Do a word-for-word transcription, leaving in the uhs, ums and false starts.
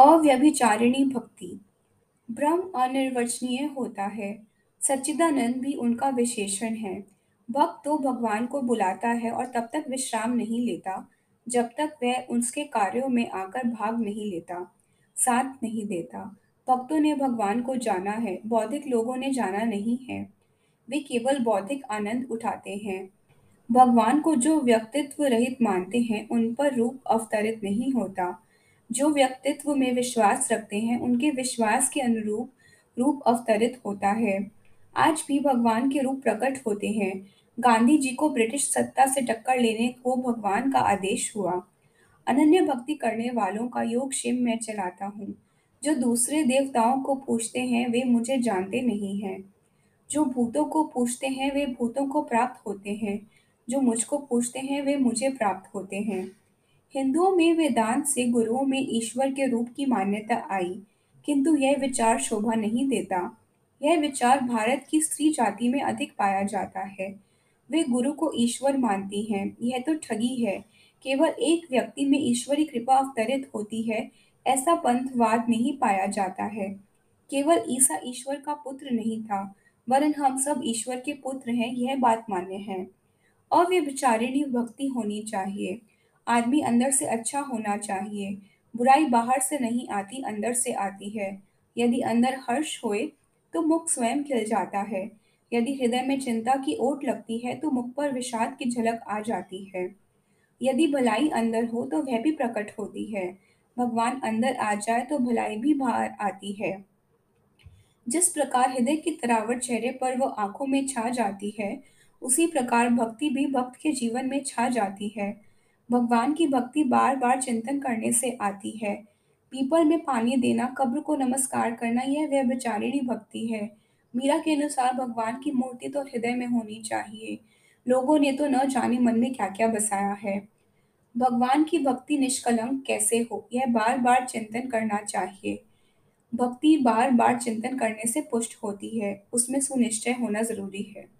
अव्यभिचारिणी भक्ति। ब्रह्म अनिर्वचनीय होता है, सच्चिदानंद भी उनका विशेषण है। भक्त तो भगवान को बुलाता है और तब तक विश्राम नहीं लेता जब तक वह उसके कार्यों में आकर भाग नहीं लेता, साथ नहीं देता। भक्तों ने भगवान को जाना है, बौद्धिक लोगों ने जाना नहीं है। वे केवल बौद्धिक आनंद उठाते हैं। भगवान को जो व्यक्तित्व रहित मानते हैं उन पर रूप अवतरित नहीं होता। जो व्यक्तित्व में विश्वास रखते हैं उनके विश्वास के अनुरूप रूप अवतरित होता है। आज भी भगवान के रूप प्रकट होते हैं। गांधी जी को ब्रिटिश सत्ता से टक्कर लेने को भगवान का आदेश हुआ। अनन्य भक्ति करने वालों का योगक्षेम मैं चलाता हूँ। जो दूसरे देवताओं को पूजते हैं वे मुझे जानते नहीं हैं। जो भूतों को पूजते हैं वे भूतों को प्राप्त होते हैं। जो मुझको पूजते हैं वे मुझे प्राप्त होते हैं। हिंदुओं में वेदांत से गुरुओं में ईश्वर के रूप की मान्यता आई, किंतु यह विचार शोभा नहीं देता। यह विचार भारत की स्त्री जाति में अधिक पाया जाता है। वे गुरु को ईश्वर मानती हैं, यह तो ठगी है। केवल एक व्यक्ति में ईश्वरी कृपा अवतरित होती है, ऐसा पंथवाद में ही पाया जाता है। केवल ईसा ईश्वर का पुत्र नहीं था, वरन हम सब ईश्वर के पुत्र हैं, यह बात मान्य है। अव्यभिचारिणी भक्ति होनी चाहिए। आदमी अंदर से अच्छा होना चाहिए। बुराई बाहर से नहीं आती, अंदर से आती है। यदि अंदर हर्ष होए तो मुख स्वयं खिल जाता है। यदि हृदय में चिंता की ओट लगती है तो मुख पर विषाद की झलक आ जाती है। यदि भलाई अंदर हो तो वह भी प्रकट होती है। भगवान अंदर आ जाए तो भलाई भी बाहर आती है। जिस प्रकार हृदय की तरावट चेहरे पर व आंखों में छा जाती है, उसी प्रकार भक्ति भी भक्त के जीवन में छा जाती है। भगवान की भक्ति बार बार चिंतन करने से आती है। पीपल में पानी देना, कब्र को नमस्कार करना, यह व्यभिचारिणी भक्ति है। मीरा के अनुसार भगवान की मूर्ति तो हृदय में होनी चाहिए। लोगों ने तो न जाने मन में क्या क्या बसाया है। भगवान की भक्ति निष्कलंक कैसे हो, यह बार बार चिंतन करना चाहिए। भक्ति बार बार चिंतन करने से पुष्ट होती है, उसमें सुनिश्चय होना जरूरी है।